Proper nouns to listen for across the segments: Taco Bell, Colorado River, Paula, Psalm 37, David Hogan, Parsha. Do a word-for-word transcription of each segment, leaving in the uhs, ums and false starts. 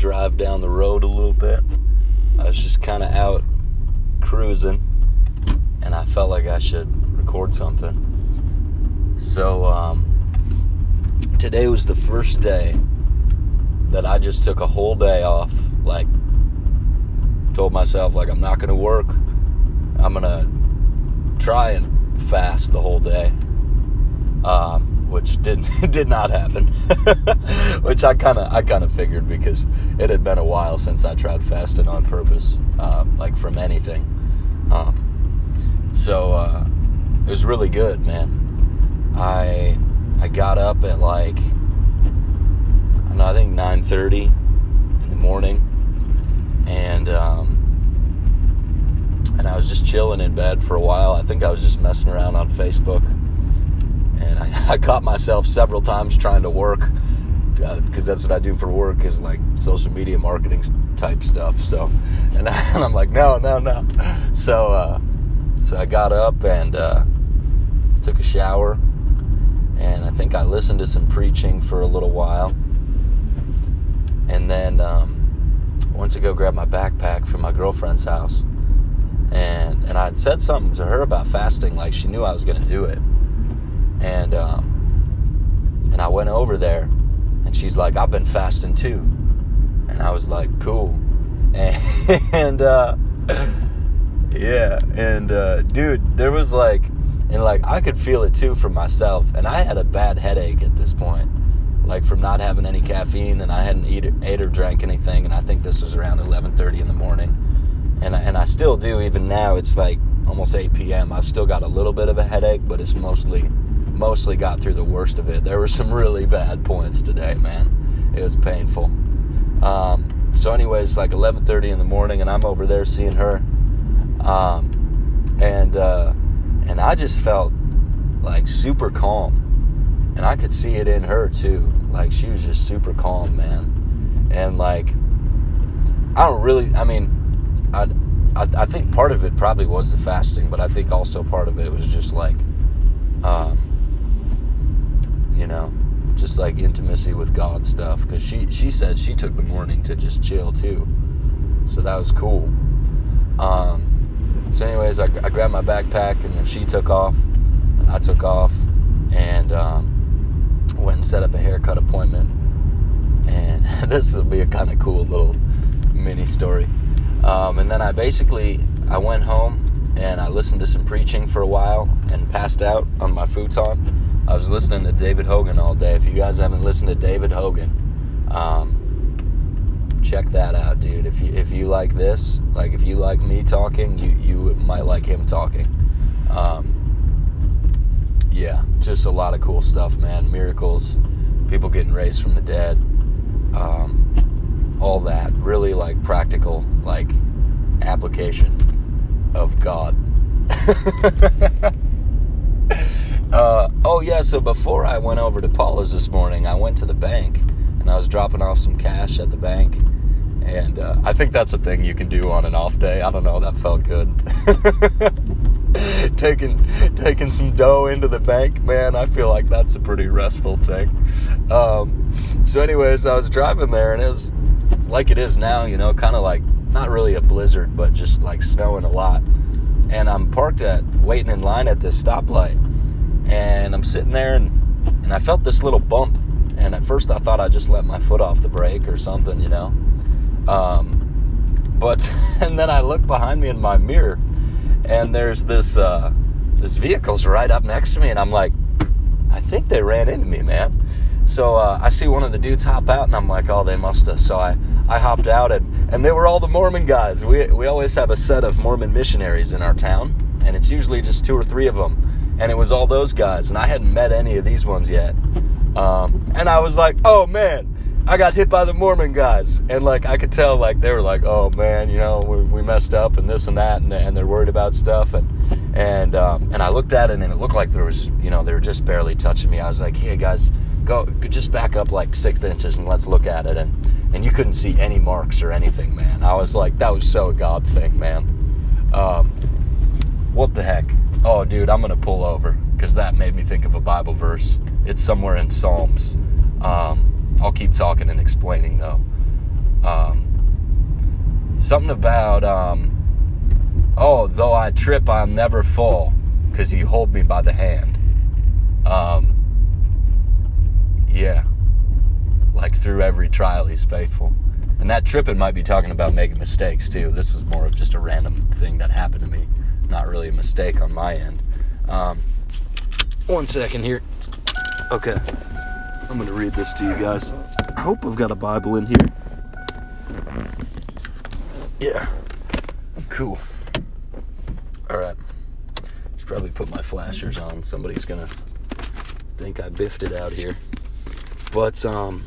drive down the road a little bit. I was just kind of out cruising, and I felt like I should record something. So, um, today was the first day that I just took a whole day off. Like, told myself, like, I'm not going to work. I'm going to try and fast the whole day, um, which did did not happen, which I kind of I kind of figured because it had been a while since I tried fasting on purpose, um, like from anything. Um, so uh, it was really good, man. I I got up at like, I, know, I think nine thirty in the morning, and um, and I was just chilling in bed for a while. I think I was just messing around on Facebook, and I, I caught myself several times trying to work, because uh, that's what I do for work, is like social media marketing type stuff. So, and, I, and I'm like, no, no, no. So uh, so I got up and uh, took a shower, and I think I listened to some preaching for a little while. And then um, I went to go grab my backpack from my girlfriend's house. And and I had said something to her about fasting, like she knew I was going to do it. And um, and I went over there, and she's like, I've been fasting too. And I was like, cool. And, and uh, yeah, and uh, dude, there was like, and like I could feel it too from myself. And I had a bad headache at this point, like from not having any caffeine, and I hadn't eat, ate or drank anything, and I think this was around eleven thirty in the morning. And I, and I still do, even now. It's like almost eight p.m. I've still got a little bit of a headache, but it's mostly mostly got through the worst of it. There were some really bad points today, man. It was painful. Um, so anyways, it's like eleven thirty in the morning, and I'm over there seeing her. Um, and uh, and I just felt like super calm. And I could see it in her too. Like she was just super calm, man. And like, I don't really, I mean, I, I, I think part of it probably was the fasting, but I think also part of it was just like, um, you know, just like intimacy with God stuff. Because she, she said she took the morning to just chill too. So that was cool. Um, so anyways, I, I grabbed my backpack, and then she took off, and I took off, and um, went and set up a haircut appointment. And this will be a kind of cool little mini story. Um, and then I basically, I went home, and I listened to some preaching for a while, and passed out on my futon. I was listening to David Hogan all day. If you guys haven't listened to David Hogan, um, check that out, dude. If you if you like this, like if you like me talking, you, you might like him talking. Um, yeah, just a lot of cool stuff, man. Miracles, people getting raised from the dead. Um... all that, really like practical, like application of God. uh, oh yeah, so before I went over to Paula's this morning, I went to the bank, and I was dropping off some cash at the bank, and uh, I think that's a thing you can do on an off day. I don't know, that felt good. taking taking some dough into the bank, man, I feel like that's a pretty restful thing. Um, so anyways, I was driving there, and it was like it is now, you know, kind of like, not really a blizzard, but just like snowing a lot. And I'm parked at, waiting in line at this stoplight, and I'm sitting there, and, and I felt this little bump, and at first I thought I just let my foot off the brake or something, you know, um, but, and then I look behind me in my mirror, and there's this, uh, this vehicle's right up next to me, and I'm like, I think they ran into me, man. So uh, I see one of the dudes hop out, and I'm like, oh, they must have. So I, I hopped out, and, and they were all the Mormon guys. We we always have a set of Mormon missionaries in our town, and it's usually just two or three of them. And it was all those guys, and I hadn't met any of these ones yet. Um, and I was like, oh, man, I got hit by the Mormon guys. And, like, I could tell, like, they were like, oh, man, you know, we, we messed up and this and that, and, and they're worried about stuff. And and um, and I looked at it, and it looked like there was, you know, they were just barely touching me. I was like, hey, guys, go just back up like six inches and let's look at it. And, and you couldn't see any marks or anything, man. I was like, that was so a God thing, man. Um, what the heck? Oh, dude, I'm going to pull over because that made me think of a Bible verse. It's somewhere in Psalms. Um, I'll keep talking and explaining, though. Um, something about, um, oh, though I trip, I'll never fall, because you hold me by the hand. Um, yeah. Like through every trial, he's faithful. And that tripping might be talking about making mistakes, too. This was more of just a random thing that happened to me. Not really a mistake on my end. Um, one second here. Okay. I'm going to read this to you guys. I hope I've got a Bible in here. Yeah. Cool. All right. Should probably put my flashers on. Somebody's going to think I biffed it out here. But, um...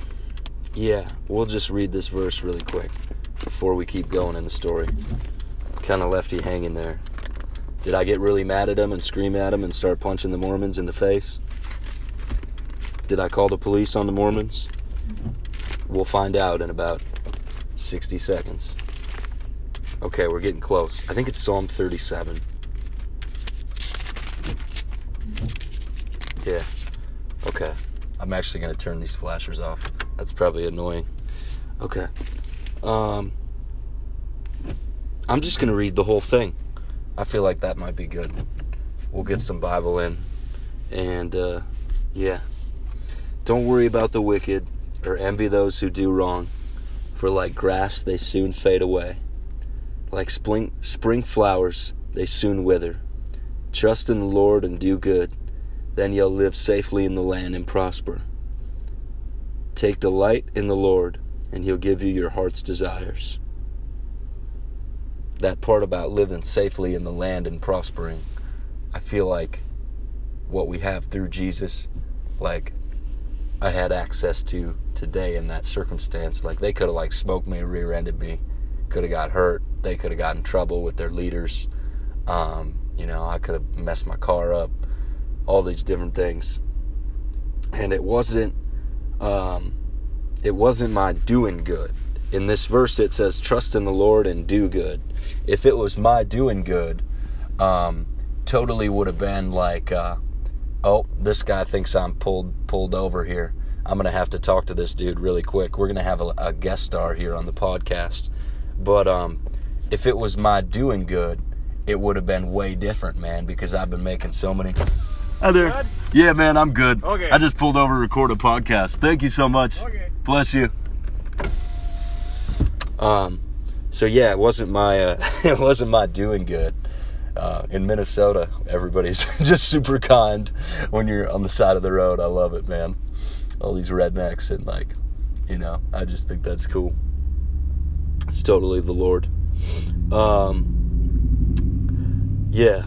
yeah, we'll just read this verse really quick before we keep going in the story. Kind of left you hanging there. Did I get really mad at him and scream at him and start punching the Mormons in the face? Did I call the police on the Mormons? We'll find out in about sixty seconds. Okay, we're getting close. I think it's Psalm thirty-seven. Yeah. Okay. I'm actually going to turn these flashers off. That's probably annoying. Okay. Um, I'm just going to read the whole thing. I feel like that might be good. We'll get some Bible in. And, uh, yeah. Don't worry about the wicked or envy those who do wrong, for like grass they soon fade away. Like spring, spring flowers they soon wither. Trust in the Lord and do good. Then you'll live safely in the land and prosper. Take delight in the Lord, and He'll give you your heart's desires. That part about living safely in the land and prospering, I feel like what we have through Jesus, like I had access to today in that circumstance. Like they could have like smoked me, rear-ended me, could have got hurt. They could have gotten in trouble with their leaders. Um, you know, I could have messed my car up, all these different things. And it wasn't Um, it wasn't my doing good. In this verse, it says, trust in the Lord and do good. If it was my doing good, um, totally would have been like, uh, oh, this guy thinks I'm pulled pulled over here. I'm going to have to talk to this dude really quick. We're going to have a, a guest star here on the podcast. But um, if it was my doing good, it would have been way different, man, because I've been making so many... Hi there. Good? Yeah, man, I'm good. Okay. I just pulled over to record a podcast. Thank you so much. Okay. Bless you. Um, so yeah, it wasn't my uh, it wasn't my doing good. Uh, in Minnesota, everybody's just super kind when you're on the side of the road. I love it, man. All these rednecks and like, you know, I just think that's cool. It's totally the Lord. Um, yeah.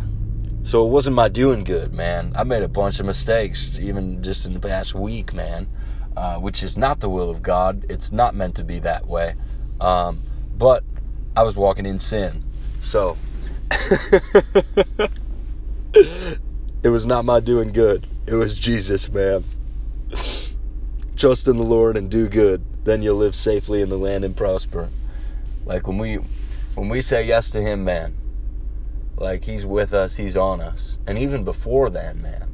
So it wasn't my doing good, man. I made a bunch of mistakes, even just in the past week, man, uh, which is not the will of God. It's not meant to be that way. Um, but I was walking in sin. So it was not my doing good. It was Jesus, man. Trust in the Lord and do good. Then you'll live safely in the land and prosper. Like when we, when we say yes to Him, man, like, He's with us, He's on us. And even before then, man,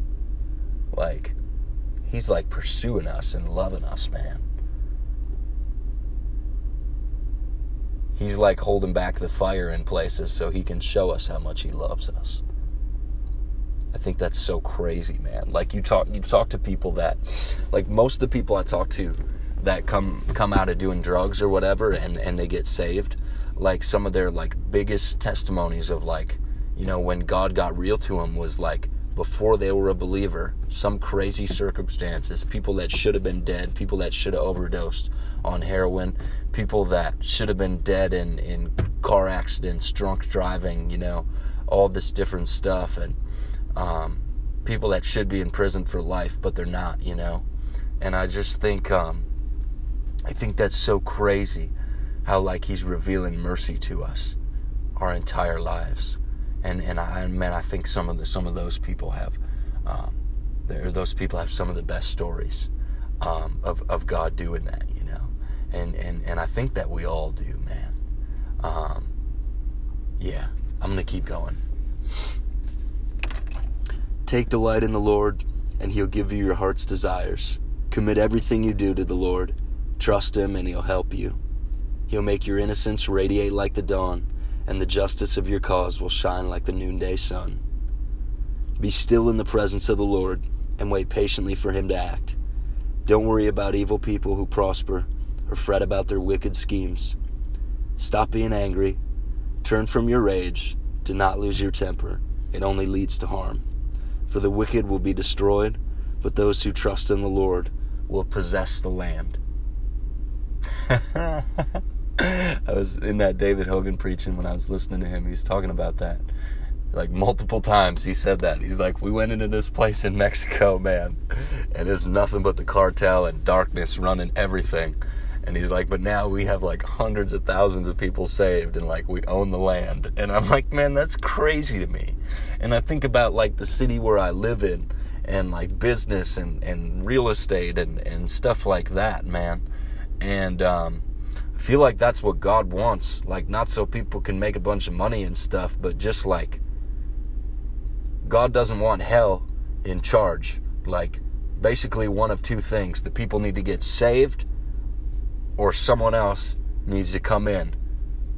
like, He's, like, pursuing us and loving us, man. He's, like, holding back the fire in places so He can show us how much He loves us. I think that's so crazy, man. Like, you talk you talk to people that, like, most of the people I talk to that come, come out of doing drugs or whatever and, and they get saved, like, some of their, like, biggest testimonies of, like, you know, when God got real to them was like before they were a believer, some crazy circumstances, people that should have been dead, people that should have overdosed on heroin, people that should have been dead in, in car accidents, drunk driving, you know, all this different stuff. And um, people that should be in prison for life, but they're not, you know. And I just think, um, I think that's so crazy how like He's revealing mercy to us our entire lives. And and I man, I think some of the some of those people have, um, there those people have some of the best stories, um, of of God doing that, you know, and and and I think that we all do, man. Um, yeah, I'm gonna keep going. Take delight in the Lord, and He'll give you your heart's desires. Commit everything you do to the Lord. Trust Him, and He'll help you. He'll make your innocence radiate like the dawn, and the justice of your cause will shine like the noonday sun. Be still in the presence of the Lord, and wait patiently for him to act. Don't worry about evil people who prosper, or fret about their wicked schemes. Stop being angry. Turn from your rage. Do not lose your temper. It only leads to harm. For the wicked will be destroyed, but those who trust in the Lord will possess the land. I was in that David Hogan preaching when I was listening to him. He's talking about that. Like multiple times he said that. He's like, we went into this place in Mexico, man, and there's nothing but the cartel and darkness running everything. And he's like, but now we have like hundreds of thousands of people saved, and like we own the land. And I'm like, man, that's crazy to me. And I think about like the city where I live in, and like business and, and real estate and, and stuff like that, man. And um, I feel like that's what God wants. Like, not so people can make a bunch of money and stuff, but just like God doesn't want hell in charge. Like, basically one of two things. The people need to get saved, or someone else needs to come in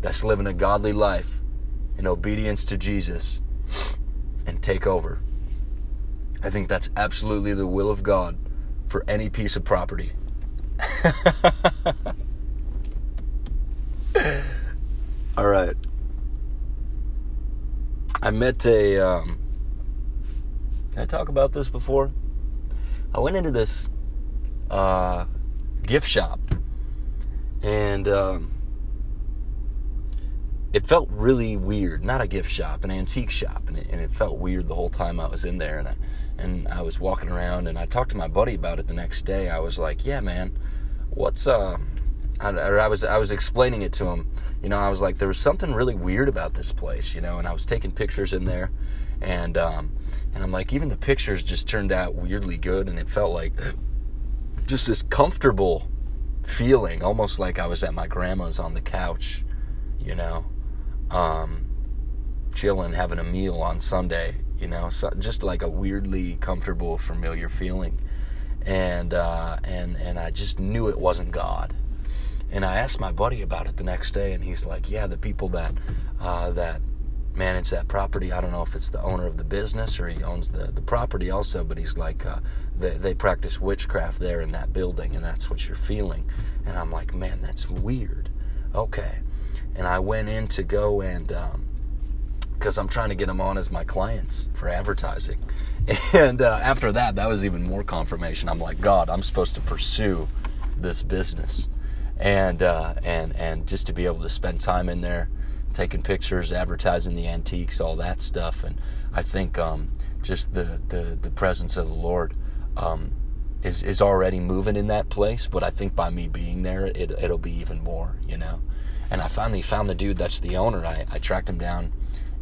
that's living a godly life in obedience to Jesus and take over. I think that's absolutely the will of God for any piece of property. All right. I met a... Um, did I talk about this before? I went into this uh, gift shop. And um, it felt really weird. Not a gift shop, an antique shop. And it, and it felt weird the whole time I was in there. And I, and I was walking around, and I talked to my buddy about it the next day. I was like, yeah, man, what's... Uh, I, I, was, I was explaining it to him. You know, I was like, there was something really weird about this place, you know. And I was taking pictures in there. And, um, and I'm like, even the pictures just turned out weirdly good. And it felt like just this comfortable feeling, almost like I was at my grandma's on the couch, you know, um, chilling, having a meal on Sunday, you know, so just like a weirdly comfortable, familiar feeling. And, uh, and, and I just knew it wasn't God. And I asked my buddy about it the next day, and he's like, yeah, the people that, uh, that manage that property, I don't know if it's the owner of the business or he owns the, the property also, but he's like, uh, they, they practice witchcraft there in that building, and that's what you're feeling. And I'm like, man, that's weird. Okay. And I went in to go and, um, because I'm trying to get them on as my clients for advertising. And uh, after that, that was even more confirmation. I'm like, God, I'm supposed to pursue this business. And, uh, and, and just to be able to spend time in there, taking pictures, advertising the antiques, all that stuff. And I think um, just the, the, the presence of the Lord um, is, is already moving in that place, but I think by me being there, it, it'll be even more, you know. And I finally found the dude that's the owner. I, I tracked him down,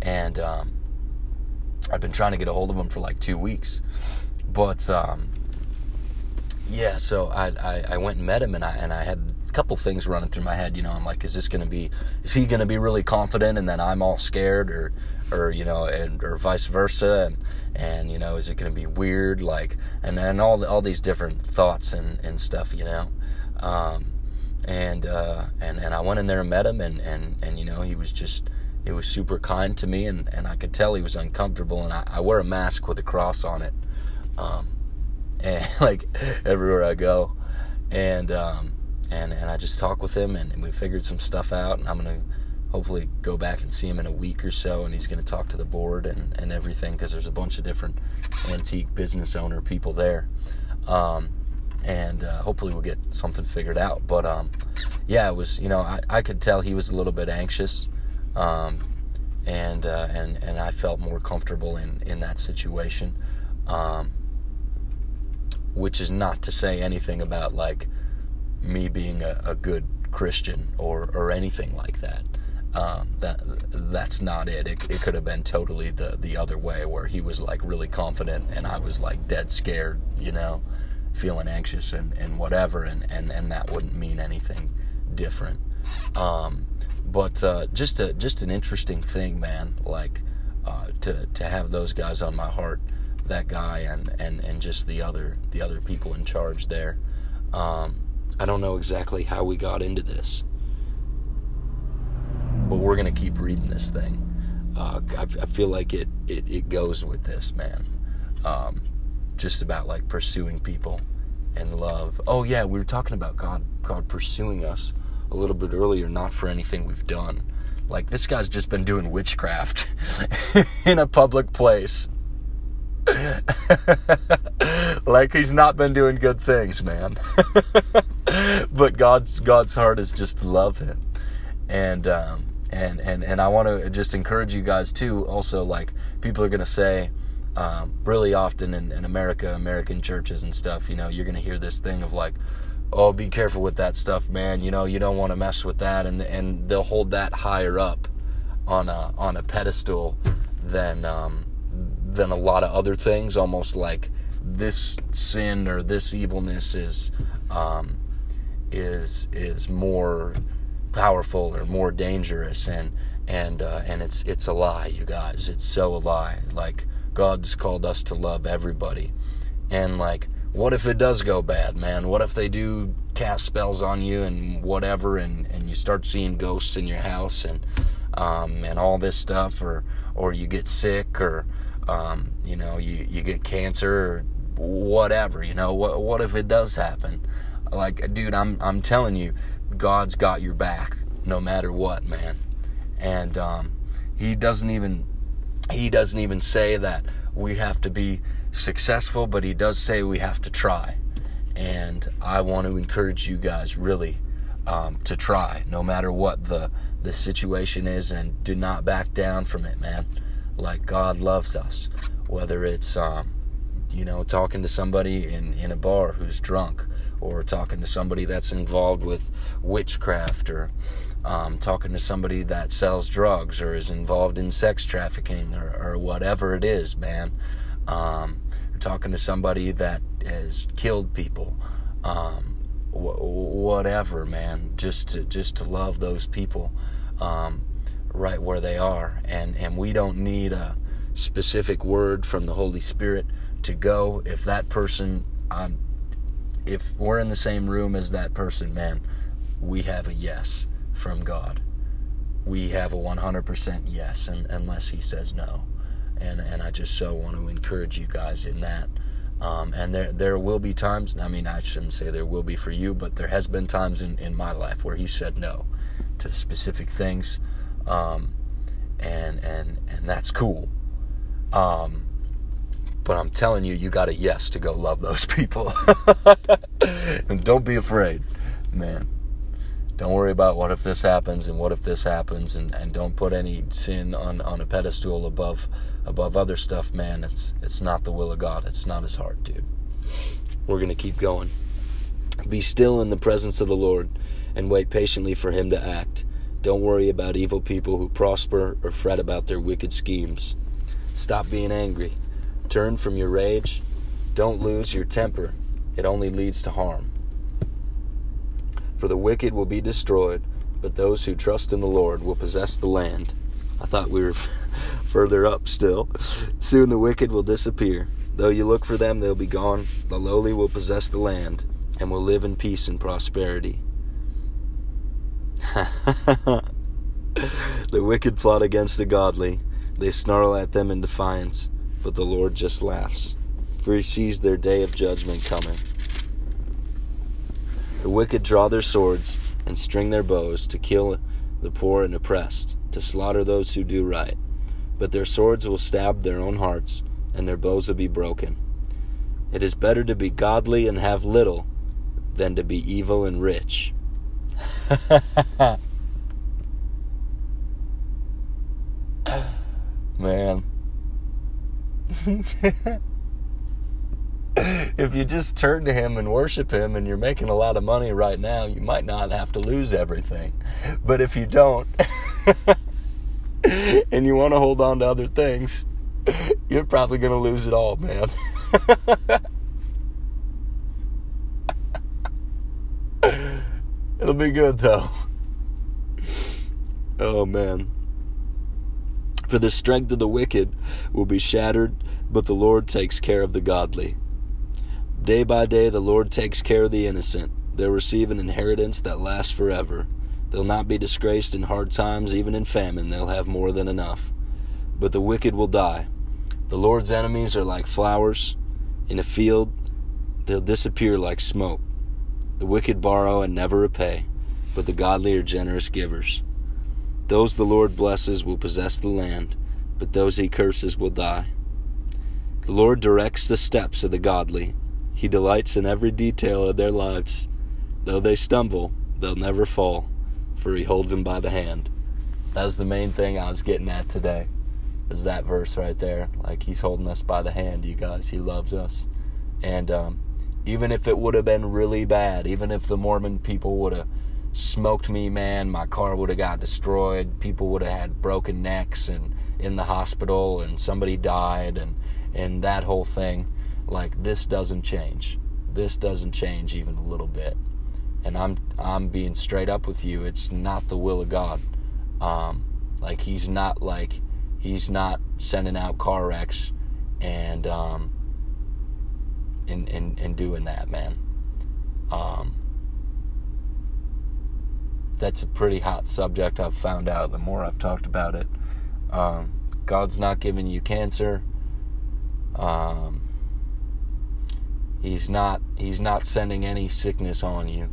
and um, I've been trying to get a hold of him for like two weeks. But, um, yeah, so I, I, I went and met him, and I and I had... couple things running through my head, you know. I'm like, is this going to be, is he going to be really confident and then I'm all scared, or, or, you know, and, or vice versa. And, and, you know, is it going to be weird? Like, and then all the, all these different thoughts and, and stuff, you know? Um, and, uh, and, and I went in there and met him, and, and, and, you know, he was just, it was super kind to me, and, and I could tell he was uncomfortable. And I, I wear a mask with a cross on it. Um, and like everywhere I go. And, um, And, and I just talked with him, and, and we figured some stuff out, and I'm going to hopefully go back and see him in a week or so, and he's going to talk to the board and, and everything, because there's a bunch of different antique business owner people there. Um, and uh, hopefully we'll get something figured out. But, um, yeah, it was, you know, I, I could tell he was a little bit anxious, um, and, uh, and and I felt more comfortable in, in that situation, um, which is not to say anything about, like, me being a, a good Christian or, or anything like that. Um, that that's not it. It, it could have been totally the, the other way, where he was like really confident and I was like dead scared, you know, feeling anxious and, and whatever. And, and, and that wouldn't mean anything different. Um, but, uh, just a, just an interesting thing, man, like, uh, to, to have those guys on my heart, that guy and, and, and just the other, the other people in charge there. Um, I don't know exactly how we got into this, but we're going to keep reading this thing. Uh, I, I feel like it, it, it goes with this, man. Um, just about like pursuing people and love. Oh yeah, we were talking about God, God pursuing us a little bit earlier, not for anything we've done. Like, this guy's just been doing witchcraft in a public place. Like, he's not been doing good things, man. But God's God's heart is just to love him. And um, and and and I want to just encourage you guys too. Also, like, people are gonna say um, really often in, in America, American churches and stuff. You know, you're gonna hear this thing of like, oh, be careful with that stuff, man. You know, you don't want to mess with that, and and they'll hold that higher up on a on a pedestal than um, than a lot of other things. Almost like this sin or this evilness is um, is is more powerful or more dangerous, and and uh, and it's it's a lie, you guys. It's so a lie. Like, God's called us to love everybody, and like, what if it does go bad, man? What if they do cast spells on you and whatever, and, and you start seeing ghosts in your house and um, and all this stuff, or or you get sick, or um, you know, you, you get cancer, or whatever, you know? What what if it does happen? Like, dude, I'm I'm telling you, God's got your back no matter what, man. And um, he doesn't even he doesn't even say that we have to be successful, but he does say we have to try. And I want to encourage you guys really um, to try no matter what the the situation is, and do not back down from it, man. Like, God loves us, whether it's um, you know, talking to somebody in, in a bar who's drunk, or talking to somebody that's involved with witchcraft, or um, talking to somebody that sells drugs or is involved in sex trafficking, or, or whatever it is, man. Um, talking to somebody that has killed people, um, wh- whatever, man. Just to just to love those people um, right where they are, and and we don't need a specific word from the Holy Spirit to go. If that person, um, if we're in the same room as that person, man, we have a yes from God. We have a one hundred percent yes, and, unless He says no. And and I just so want to encourage you guys in that. Um, and there there will be times, I mean, I shouldn't say there will be for you, but there has been times in, in my life where He said no to specific things. Um, and and and that's cool. Um, but I'm telling you, you got a yes to go love those people. And don't be afraid, man. Don't worry about what if this happens and what if this happens, and, and don't put any sin on, on a pedestal above above other stuff, man. It's it's not the will of God. It's not His heart, dude. We're going to keep going. Be still in the presence of the Lord and wait patiently for Him to act. Don't worry about evil people who prosper or fret about their wicked schemes. Stop being angry. Turn from your rage. Don't lose your temper. It only leads to harm. For the wicked will be destroyed, but those who trust in the Lord will possess the land. I thought we were further up still. Soon the wicked will disappear. Though you look for them, they'll be gone. The lowly will possess the land and will live in peace and prosperity. The wicked plot against the godly. They snarl at them in defiance, but the Lord just laughs, for He sees their day of judgment coming. The wicked draw their swords and string their bows to kill the poor and oppressed, to slaughter those who do right. But their swords will stab their own hearts, and their bows will be broken. It is better to be godly and have little than to be evil and rich. Man. If you just turn to Him and worship Him, and you're making a lot of money right now, you might not have to lose everything. But if you don't, and you want to hold on to other things, you're probably going to lose it all, man. It'll be good, though. Oh, man. For the strength of the wicked will be shattered, but the Lord takes care of the godly. Day by day, the Lord takes care of the innocent. They receive an inheritance that lasts forever. They'll not be disgraced in hard times, even in famine. They'll have more than enough. But the wicked will die. The Lord's enemies are like flowers in a field. They'll disappear like smoke. The wicked borrow and never repay, but the godly are generous givers. Those the Lord blesses will possess the land, but those he curses will die. The Lord directs the steps of the godly. He delights in every detail of their lives. Though they stumble, they'll never fall, for he holds them by the hand. That was the main thing I was getting at today, is that verse right there. Like, he's holding us by the hand, you guys. He loves us. And um, even if it would have been really bad, even if the Mormon people would have smoked me, man, my car would have got destroyed, people would have had broken necks and in the hospital and somebody died and, and that whole thing, like, this doesn't change. This doesn't change even a little bit. And I'm I'm being straight up with you. It's not the will of God. Um, like he's not like he's not sending out car wrecks and um and and, and doing that, man. Um, that's a pretty hot subject. I've found out the more I've talked about it. Um, God's not giving you cancer. Um, he's not he's not sending any sickness on you.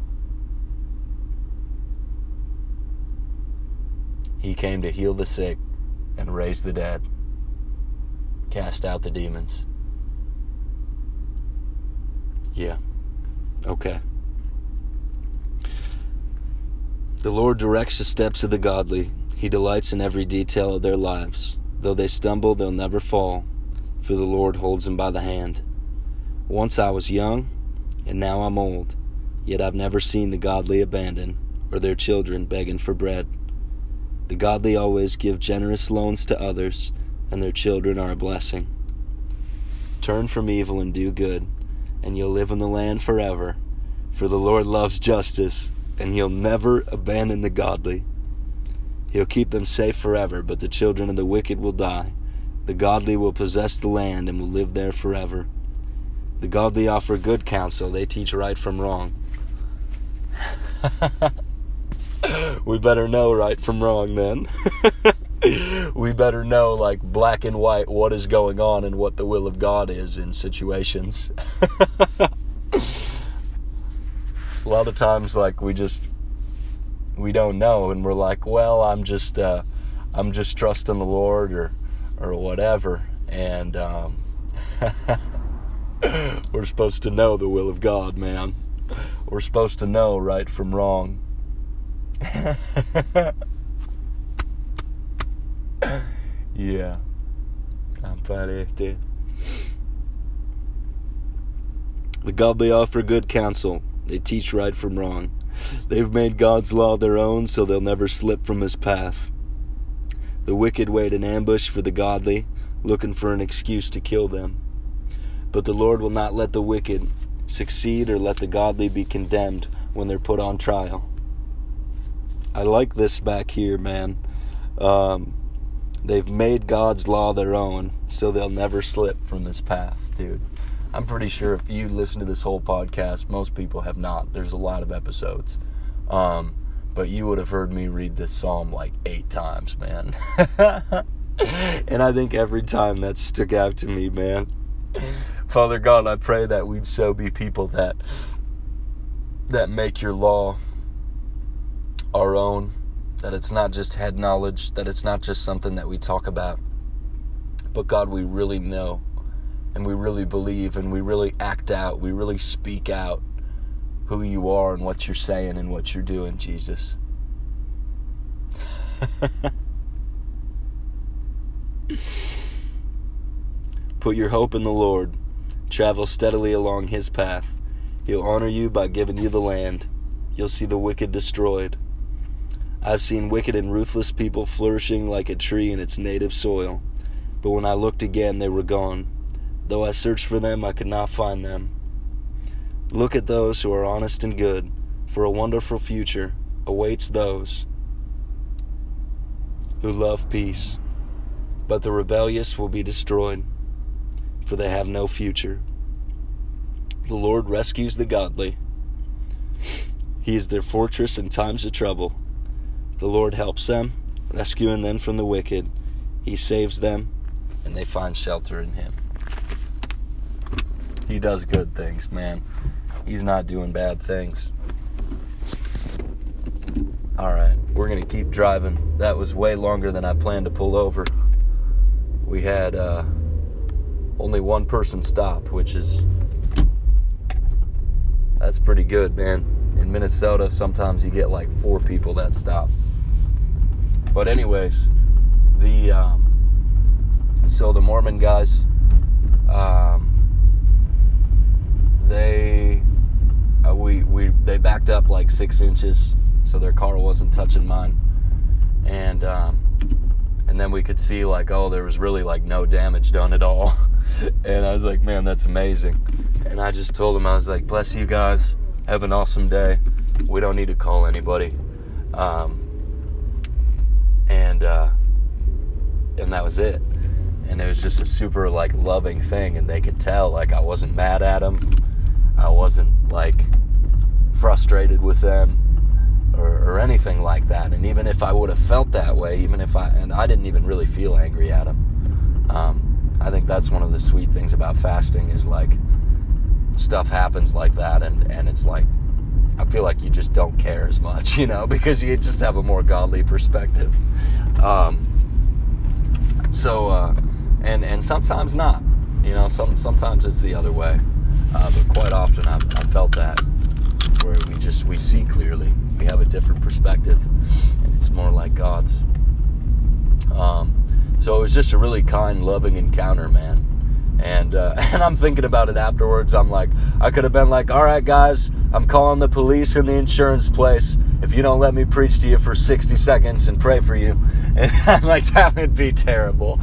He came to heal the sick and raise the dead, cast out the demons. Yeah. Okay. The Lord directs the steps of the godly. He delights in every detail of their lives. Though they stumble, they'll never fall, for the Lord holds them by the hand. Once I was young, and now I'm old, yet I've never seen the godly abandoned or their children begging for bread. The godly always give generous loans to others, and their children are a blessing. Turn from evil and do good, and you'll live in the land forever. For the Lord loves justice, and he'll never abandon the godly. He'll keep them safe forever, but the children of the wicked will die. The godly will possess the land and will live there forever. The godly offer good counsel. They teach right from wrong. We better know right from wrong then. We better know, like, black and white, what is going on and what the will of God is in situations. A lot of times, like, we just, we don't know, and we're like, well, I'm just, uh, I'm just trusting the Lord or, or whatever. And um, we're supposed to know the will of God, man. We're supposed to know right from wrong. Yeah, I'm parete. The godly offer good counsel. They teach right from wrong. They've made God's law their own, so they'll never slip from his path. The wicked wait in ambush for the godly, looking for an excuse to kill them. But the Lord will not let the wicked succeed or let the godly be condemned when they're put on trial. I like this back here, man. Um, they've made God's law their own, so they'll never slip from his path, dude. I'm pretty sure if you listen to this whole podcast, most people have not. There's a lot of episodes. Um, but you would have heard me read this psalm like eight times, man. And I think every time that stuck out to me, man. Father God, I pray that we'd so be people that that make your law our own, that it's not just head knowledge, that it's not just something that we talk about, but God, we really know, and we really believe, and we really act out, we really speak out who you are and what you're saying and what you're doing, Jesus. Put your hope in the Lord. Travel steadily along his path. He'll honor you by giving you the land. You'll see the wicked destroyed. I've seen wicked and ruthless people flourishing like a tree in its native soil. But when I looked again, they were gone. Though I searched for them, I could not find them. Look at those who are honest and good, for a wonderful future awaits those who love peace. But the rebellious will be destroyed, for they have no future. The Lord rescues the godly. He is their fortress in times of trouble. The Lord helps them, rescuing them from the wicked. He saves them, and they find shelter in him. He does good things, man. He's not doing bad things. All right, we're going to keep driving. That was way longer than I planned to pull over. We had uh, only one person stopped, which is... That's pretty good, man. In Minnesota, sometimes you get like four people that stop. But anyways, the... Um, so the Mormon guys... Um, They, uh, we, we, they backed up like six inches, so their car wasn't touching mine, and um, and then we could see like, oh, there was really like no damage done at all, and I was like, man, that's amazing, and I just told them, I was like, bless you guys, have an awesome day, we don't need to call anybody, um, and uh, and that was it, and it was just a super like loving thing, and they could tell like I wasn't mad at them. I wasn't, like, frustrated with them or, or anything like that. And even if I would have felt that way, even if I... And I didn't even really feel angry at them. Um, I think that's one of the sweet things about fasting is, like, stuff happens like that. And, and it's like, I feel like you just don't care as much, you know, because you just have a more godly perspective. Um, so, uh, and, and sometimes not. You know, some, sometimes it's the other way. Uh, but quite often I've, I've felt that, where we just, we see clearly, we have a different perspective, and it's more like God's. Um, so it was just a really kind, loving encounter, man. And uh, and I'm thinking about it afterwards. I'm like, I could have been like, all right, guys, I'm calling the police and the insurance place if you don't let me preach to you for sixty seconds and pray for you. And I'm like, that would be terrible.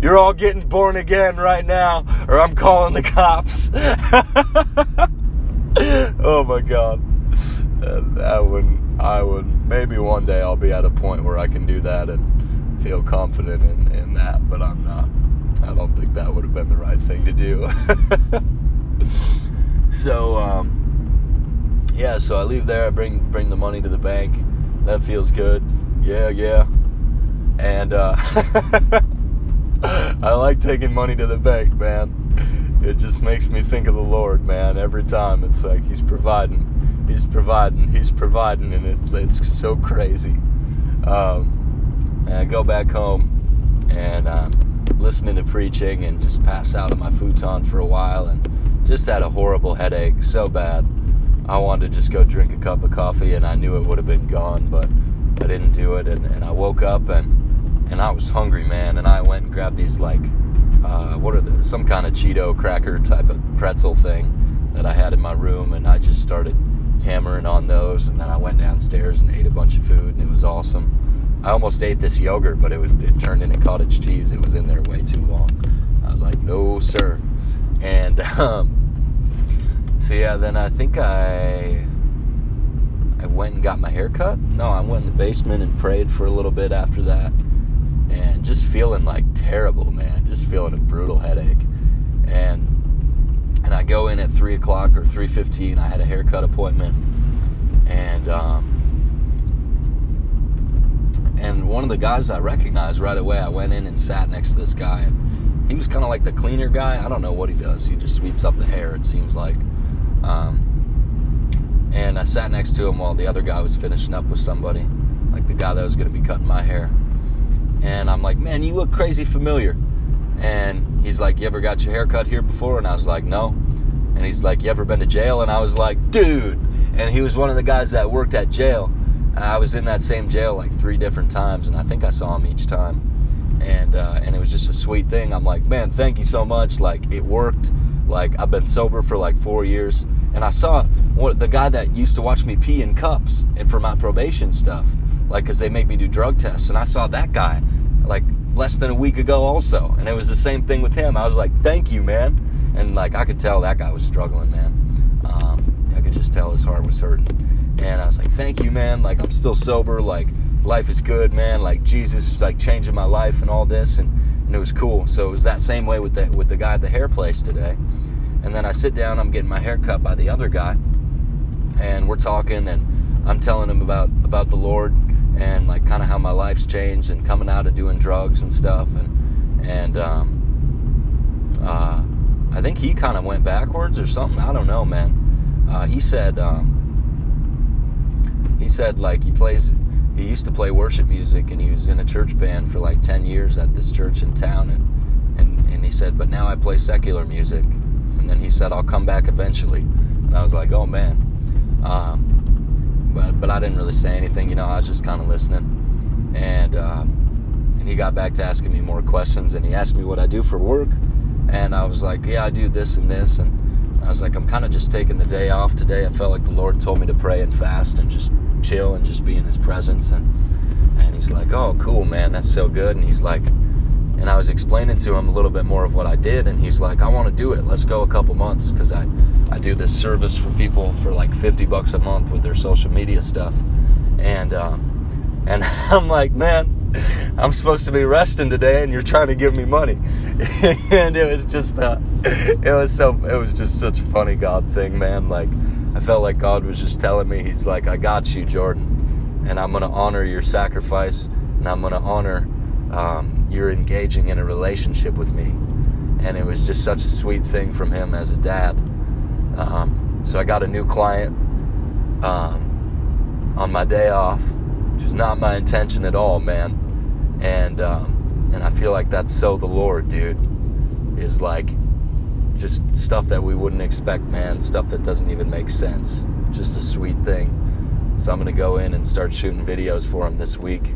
You're all getting born again right now, or I'm calling the cops. Oh my God. I wouldn't, I wouldn't. Maybe one day I'll be at a point where I can do that and feel confident in, in that, but I'm not. I don't think that would have been the right thing to do. So, um, yeah, so I leave there. I bring, bring the money to the bank. That feels good. Yeah, yeah. And, uh... I like taking money to the bank, man. It just makes me think of the Lord, man. Every time it's like he's providing, he's providing, he's providing, and it, it's so crazy. Um, and I go back home, and I'm listening to preaching, and just pass out on my futon for a while, and just had a horrible headache, so bad. I wanted to just go drink a cup of coffee, and I knew it would have been gone, but I didn't do it, and, and I woke up, and And I was hungry, man, and I went and grabbed these, like, uh, what are the, some kind of Cheeto cracker type of pretzel thing that I had in my room, and I just started hammering on those, and then I went downstairs and ate a bunch of food, and it was awesome. I almost ate this yogurt, but it was it turned into cottage cheese. It was in there way too long. I was like, no, sir. And, um, so, yeah, then I think I... I went and got my hair cut. No, I went in the basement and prayed for a little bit after that. And just feeling like terrible, man. Just feeling a brutal headache. And and I go in at three o'clock or three fifteen. I had a haircut appointment. And um, and one of the guys I recognized right away, I went in and sat next to this guy. And he was kind of like the cleaner guy. I don't know what he does. He just sweeps up the hair, it seems like. Um, and I sat next to him while the other guy was finishing up with somebody. Like the guy that was going to be cutting my hair. And I'm like, man, you look crazy familiar. And he's like, you ever got your hair cut here before? And I was like, no. And he's like, you ever been to jail? And I was like, dude. And he was one of the guys that worked at jail. And I was in that same jail like three different times. And I think I saw him each time. And uh, and it was just a sweet thing. I'm like, man, thank you so much. Like, it worked. Like, I've been sober for like four years. And I saw what, the guy that used to watch me pee in cups and for my probation stuff. Like, because they make me do drug tests. And I saw that guy, like, less than a week ago also. And it was the same thing with him. I was like, thank you, man. And, like, I could tell that guy was struggling, man. Um, I could just tell his heart was hurting. And I was like, thank you, man. Like, I'm still sober. Like, life is good, man. Like, Jesus, like, changing my life and all this. And, and it was cool. So it was that same way with the, with the guy at the hair place today. And then I sit down. I'm getting my hair cut by the other guy. and we're talking, and I'm telling him about, about the Lord and like kind of how my life's changed and coming out of doing drugs and stuff. And, and, um, uh, I think he kind of went backwards or something. I don't know, man. Uh, he said, um, he said like he plays, he used to play worship music, and he was in a church band for like ten years at this church in town. And, and, and he said, but now I play secular music. And then he said, I'll come back eventually. And I was like, oh man. Um, but, but I didn't really say anything, you know, I was just kind of listening. And, um, and he got back to asking me more questions, and he asked me what I do for work. And I was like, yeah, I do this and this. And I was like, I'm kind of just taking the day off today. I felt like the Lord told me to pray and fast and just chill and just be in his presence. And, and he's like, oh, cool, man, that's so good. And he's like, and I was explaining to him a little bit more of what I did. And he's like, I want to do it. Let's go a couple months. Cause I, I do this service for people for like fifty bucks a month with their social media stuff. And, um, and I'm like, man, I'm supposed to be resting today, and you're trying to give me money. And it was just, uh, it was so, it was just such a funny God thing, man. Like, I felt like God was just telling me, he's like, I got you, Jordan, and I'm going to honor your sacrifice, and I'm going to honor, um, your engaging in a relationship with me. And it was just such a sweet thing from him as a dad. Um, so I got a new client, um, on my day off, which is not my intention at all, man. And um, and I feel like that's so the Lord, dude, is like just stuff that we wouldn't expect, man, stuff that doesn't even make sense. Just a sweet thing. So I'm going to go in and start shooting videos for him this week.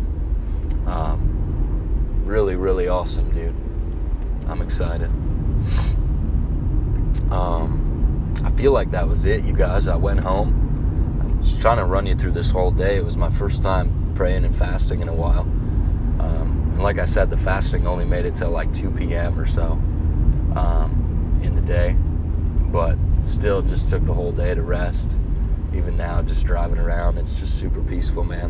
Um, really, really awesome, dude. I'm excited. um, I feel like that was it, you guys. I went home. I'm just trying to run you through this whole day. It was my first time praying and fasting in a while. Um, and like I said, the fasting only made it till like two p.m. or so um, in the day, but still just took the whole day to rest. Even now, just driving around, it's just super peaceful, man.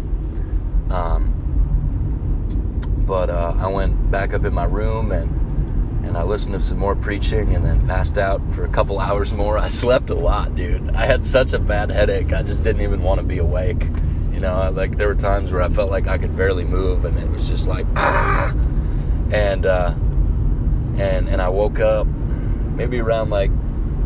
Um, but uh, I went back up in my room, and and I listened to some more preaching, and then passed out for a couple hours more. I slept a lot, dude. I had such a bad headache. I just didn't even want to be awake. You know, like there were times where I felt like I could barely move, and it was just like, ah, and, uh, and, and I woke up maybe around like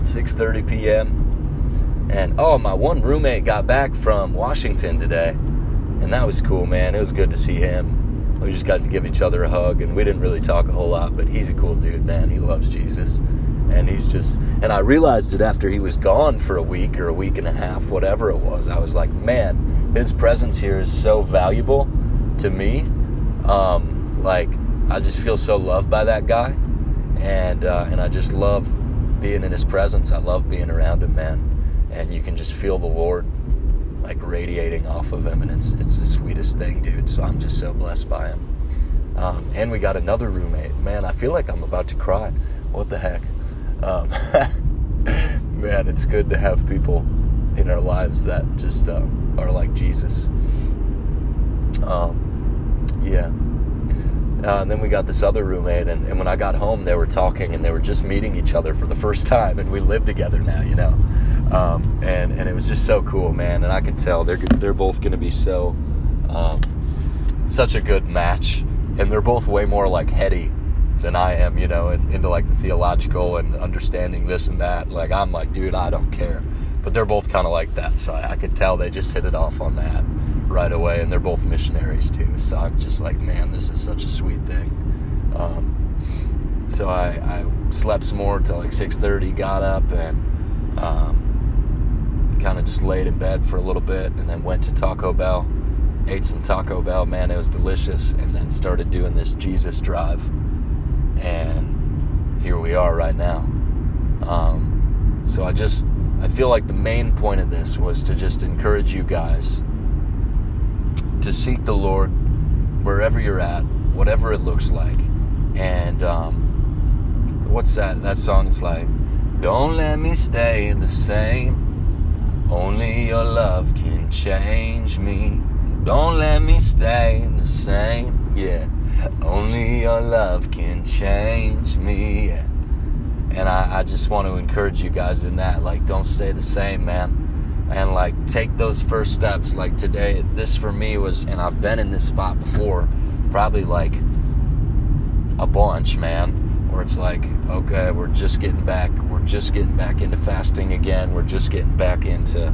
six thirty p.m. and, oh, my one roommate got back from Washington today, and that was cool, man. It was good to see him. We just got to give each other a hug, and we didn't really talk a whole lot, but he's a cool dude, man. He loves Jesus, and he's just, and I realized it after he was gone for a week or a week and a half, whatever it was. I was like, man, his presence here is so valuable to me. Um, like, I just feel so loved by that guy. And uh, and I just love being in his presence. I love being around him, man. And you can just feel the Lord, like, radiating off of him. And it's it's the sweetest thing, dude. So I'm just so blessed by him. Um, and we got another roommate. Man, I feel like I'm about to cry. What the heck? Um, man, it's good to have people in our lives that just... Uh, are like Jesus. Um, yeah. Uh, and then we got this other roommate, and, and when I got home, they were talking, and they were just meeting each other for the first time, and we live together now, you know. Um, and and it was just so cool, man. And I can tell they're they're both going to be so um, such a good match, and they're both way more like heady than I am, you know, and into like the theological and understanding this and that. Like I'm like, dude, I don't care. But they're both kind of like that, so I, I could tell they just hit it off on that right away, and they're both missionaries too, so I'm just like, man, this is such a sweet thing. Um, so I, I slept some more till like six thirty, got up, and um, kind of just laid in bed for a little bit, and then went to Taco Bell, ate some Taco Bell, man, it was delicious, and then started doing this Jesus drive, and here we are right now. Um, so I just... I feel like the main point of this was to just encourage you guys to seek the Lord wherever you're at, whatever it looks like. And um, what's that? That song is like, don't let me stay the same. Only your love can change me. Don't let me stay the same. Yeah. Only your love can change me. Yeah. And I, I just want to encourage you guys in that. Like, don't stay the same, man. and like take those first steps. Like today, this for me was, and I've been in this spot before, probably like a bunch, man, where it's like, okay, we're just getting back, we're just getting back into fasting again, we're just getting back into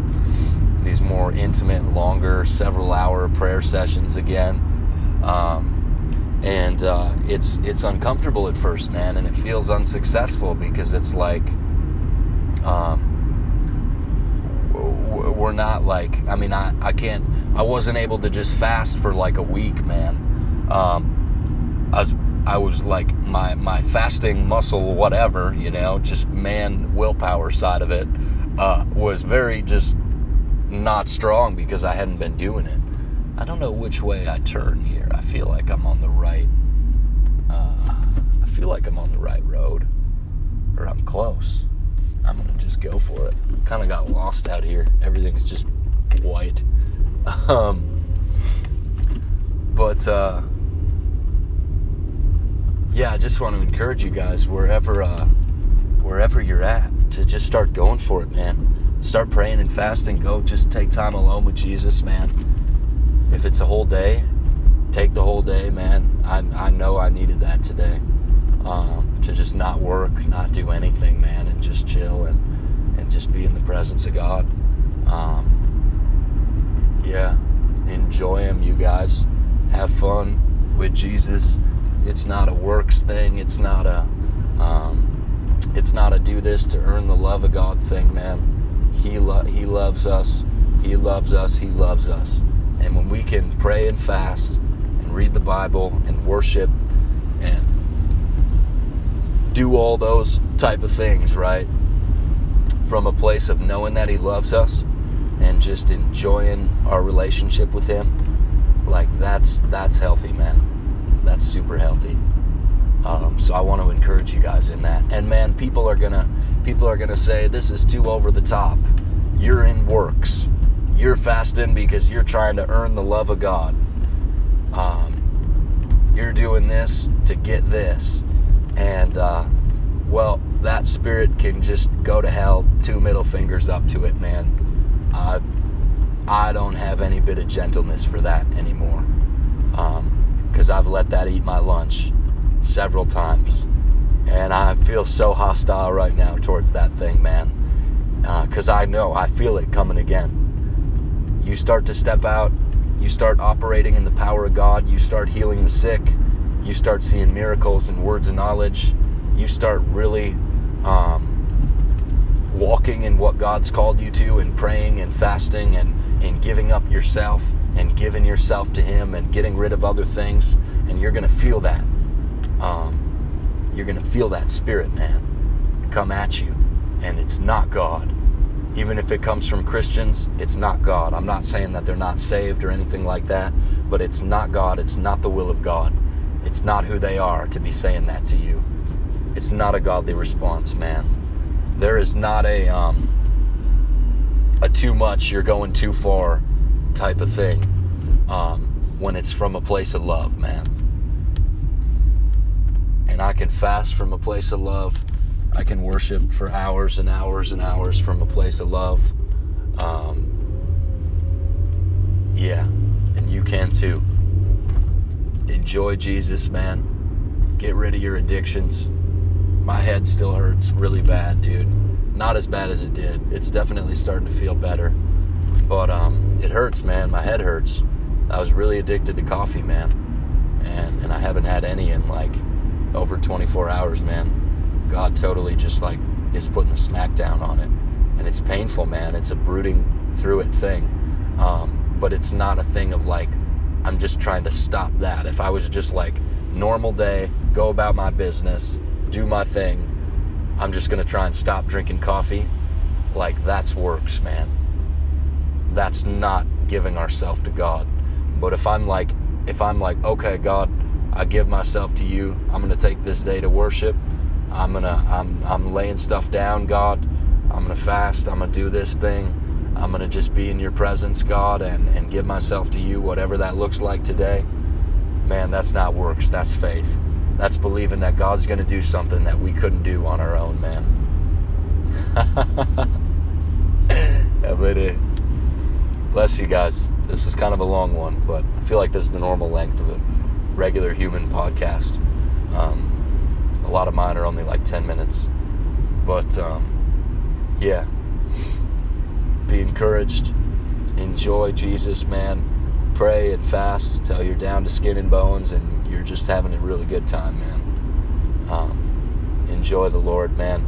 these more intimate, longer, several hour prayer sessions again. Um, and uh, it's it's uncomfortable at first, man, and it feels unsuccessful because it's like, um, we're not like, I mean, I, I can't, I wasn't able to just fast for like a week, man. Um, I was, I was like my, my fasting muscle, whatever, you know, just man, willpower side of it, uh, was very just not strong because I hadn't been doing it. I don't know which way I turn here. I feel like I'm on the right, uh, I feel like I'm on the right road, or I'm close. I'm going to just go for it. Kind of got lost out here. Everything's just white. Um, but, uh, yeah, I just want to encourage you guys wherever, uh, wherever you're at, to just start going for it, man. Start praying and fasting. Go just take time alone with Jesus, man. If it's a whole day, take the whole day, man. I, I know I needed that today. Um, to just not work, not do anything, man, and just chill and, and just be in the presence of God. Um, yeah, enjoy Him, you guys. Have fun with Jesus. It's not a works thing. It's not a, um, it's not a do this to earn the love of God thing, man. He lo- He loves us. He loves us. He loves us. And when we can pray and fast and read the Bible and worship and do all those type of things, right? From a place of knowing that He loves us and just enjoying our relationship with Him, like that's that's healthy, man. That's super healthy. Um, so I want to encourage you guys in that. And man, people are gonna people are gonna say this is too over the top. You're in works. You're fasting because you're trying to earn the love of God. Um, you're doing this to get this. And, uh, well, that spirit can just go to hell, two middle fingers up to it, man. Uh, I don't have any bit of gentleness for that anymore. Um, because I've let that eat my lunch several times. And I feel so hostile right now towards that thing, man. Uh, because I know, I feel it coming again. You start to step out, you start operating in the power of God, you start healing the sick. You start seeing miracles and words of knowledge. You start really um, walking in what God's called you to, and praying and fasting and, and giving up yourself and giving yourself to Him and getting rid of other things. And you're going to feel that. Um, you're going to feel that spirit, man, come at you. And it's not God. Even if it comes from Christians, it's not God. I'm not saying that they're not saved or anything like that, but it's not God. It's not the will of God. It's not who they are to be saying that to you. It's not a godly response, man. There is not a um, a too much, you're going too far type of thing um, when it's from a place of love, man. And I can fast from a place of love. I can worship for hours and hours and hours from a place of love. Um, yeah, and you can too. Enjoy Jesus, man. Get rid of your addictions. My head still hurts really bad, dude. Not as bad as it did. It's definitely starting to feel better. But um, it hurts, man. My head hurts. I was really addicted to coffee, man. And and I haven't had any in like over twenty-four hours, man. God totally just like is putting a smackdown on it. And it's painful, man. It's a brooding through it thing. Um, but it's not a thing of like, I'm just trying to stop that. If I was just like, normal day, go about my business, do my thing, I'm just going to try and stop drinking coffee, like that's works, man. That's not giving ourselves to God. But if I'm like, if I'm like, okay, God, I give myself to you, I'm going to take this day to worship, I'm going to, I'm, I'm laying stuff down, God, I'm going to fast, I'm going to do this thing, I'm going to just be in your presence, God, and, and give myself to you, whatever that looks like today. Man, that's not works. That's faith. That's believing that God's going to do something that we couldn't do on our own, man. really bless you guys. This is kind of a long one, but I feel like this is the normal length of a regular human podcast. Um, a lot of mine are only like ten minutes. But, um, yeah. Be encouraged. Enjoy Jesus, man. Pray and fast till you're down to skin and bones and you're just having a really good time, man. Um, enjoy the Lord, man.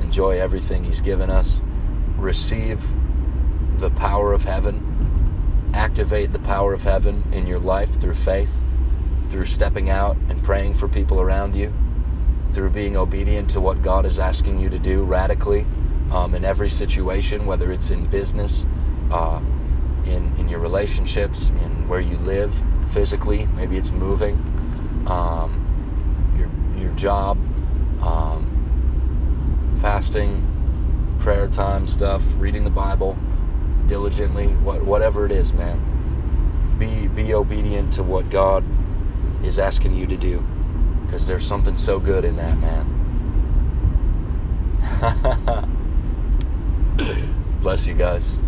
Enjoy everything He's given us. Receive the power of heaven. Activate the power of heaven in your life through faith, through stepping out and praying for people around you, through being obedient to what God is asking you to do radically um, in every situation, whether it's in business, uh, in, in your relationships, in where you live physically, maybe it's moving, um, your, your job, um, fasting, prayer time stuff, reading the Bible diligently, what, whatever it is, man. Be, be obedient to what God is asking you to do, because there's something so good in that, man. Bless you guys.